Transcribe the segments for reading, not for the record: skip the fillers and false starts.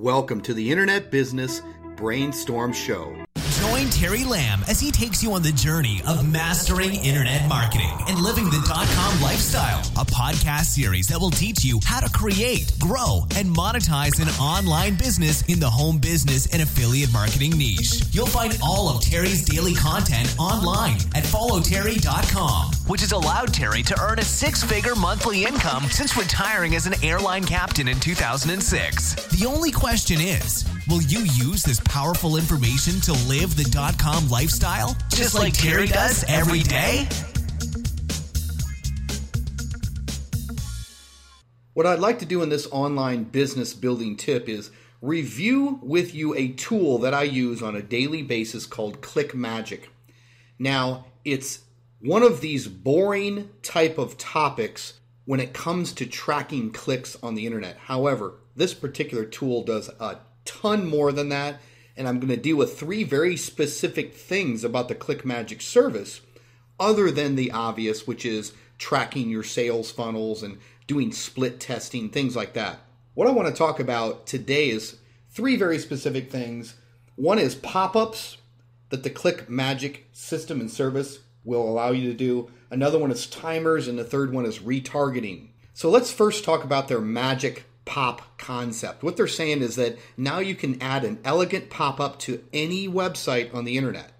Welcome to the Internet Business Brainstorm Show. Join Terry Lamb as he takes you on the journey of mastering internet marketing and living the .com lifestyle, a podcast series that will teach you how to create, grow, and monetize an online business in the home business and affiliate marketing niche. You'll find all of Terry's daily content online at followterry.com, which has allowed Terry to earn a six-figure monthly income since retiring as an airline captain in 2006. The only question is, will you use this powerful information to live the .com lifestyle just like Terry does every day? What I'd like to do in this online business building tip is review with you a tool that I use on a daily basis called ClickMagick. Now, it's one of these boring type of topics when it comes to tracking clicks on the internet. However, this particular tool does a ton more than that, and I'm going to deal with three very specific things about the ClickMagick service other than the obvious, which is tracking your sales funnels and doing split testing, things like that. What I want to talk about today is three very specific things. One is pop-ups that the ClickMagick system and service will allow you to do. Another one is timers, and the third one is retargeting. So let's first talk about their magic pop concept. What they're saying is that now you can add an elegant pop-up to any website on the internet.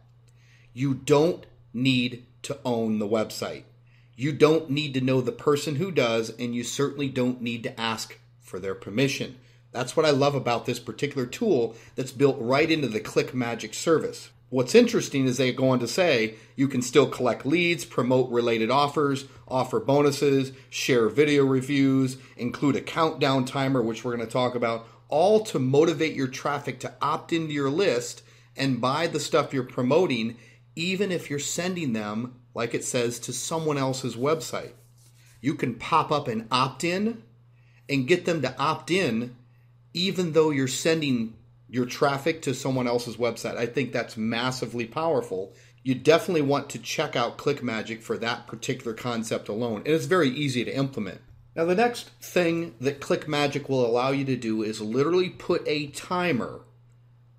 You don't need to own the website. You don't need to know the person who does, and you certainly don't need to ask for their permission. That's what I love about this particular tool that's built right into the ClickMagick service. What's interesting is they go on to say you can still collect leads, promote related offers, offer bonuses, share video reviews, include a countdown timer, which we're going to talk about, all to motivate your traffic to opt into your list and buy the stuff you're promoting, even if you're sending them, like it says, to someone else's website. You can pop up an opt-in and get them to opt in, even though you're sending your traffic to someone else's website. I think that's massively powerful. You definitely want to check out ClickMagick for that particular concept alone. And it's very easy to implement. Now, the next thing that ClickMagick will allow you to do is literally put a timer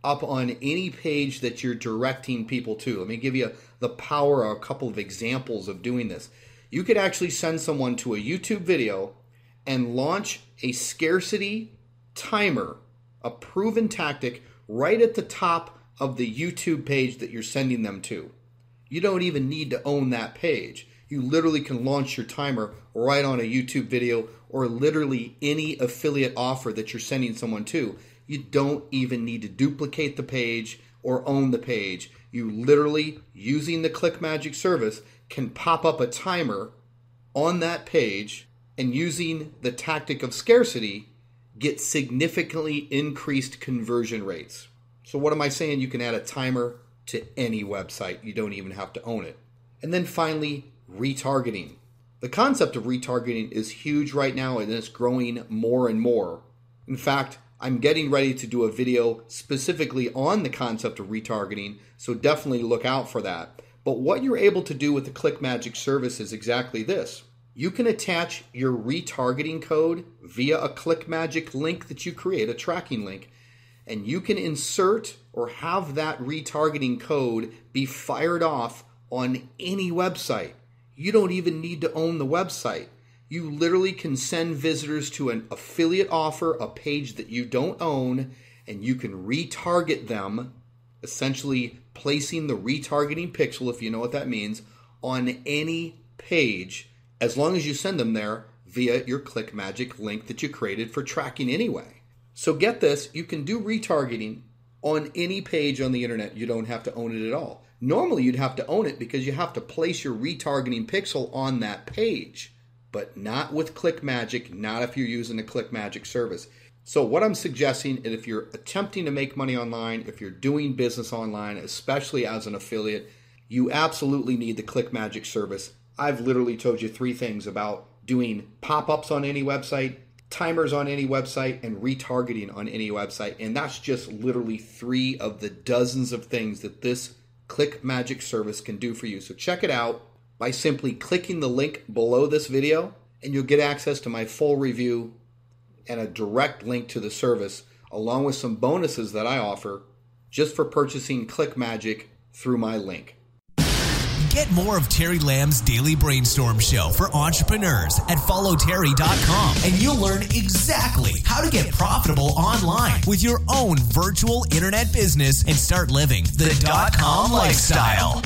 up on any page that you're directing people to. Let me give you the power of a couple of examples of doing this. You could actually send someone to a YouTube video and launch a scarcity timer, a proven tactic, right at the top of the YouTube page that you're sending them to. You don't even need to own that page. You literally can launch your timer right on a YouTube video or literally any affiliate offer that you're sending someone to. You don't even need to duplicate the page or own the page. You literally, using the ClickMagick service, can pop up a timer on that page and, using the tactic of scarcity, get significantly increased conversion rates. So what am I saying? You can add a timer to any website. You don't even have to own it. And then finally, retargeting. The concept of retargeting is huge right now, and it's growing more and more. In fact, I'm getting ready to do a video specifically on the concept of retargeting, so definitely look out for that. But what you're able to do with the ClickMagick service is exactly this. You can attach your retargeting code via a ClickMagick link that you create, a tracking link, and you can insert or have that retargeting code be fired off on any website. You don't even need to own the website. You literally can send visitors to an affiliate offer, a page that you don't own, and you can retarget them, essentially placing the retargeting pixel, if you know what that means, on any page, as long as you send them there via your ClickMagick link that you created for tracking anyway. So get this, you can do retargeting on any page on the internet. You don't have to own it at all. Normally you'd have to own it because you have to place your retargeting pixel on that page, but not with ClickMagick, not if you're using the ClickMagick service. So what I'm suggesting is, if you're attempting to make money online, if you're doing business online, especially as an affiliate, you absolutely need the ClickMagick service. I've literally told you three things about doing pop-ups on any website, timers on any website, and retargeting on any website. And that's just literally three of the dozens of things that this ClickMagick service can do for you. So check it out by simply clicking the link below this video, and you'll get access to my full review and a direct link to the service along with some bonuses that I offer just for purchasing ClickMagick through my link. Get more of Terry Lamb's Daily Brainstorm Show for entrepreneurs at followterry.com, and you'll learn exactly how to get profitable online with your own virtual internet business and start living the .com lifestyle.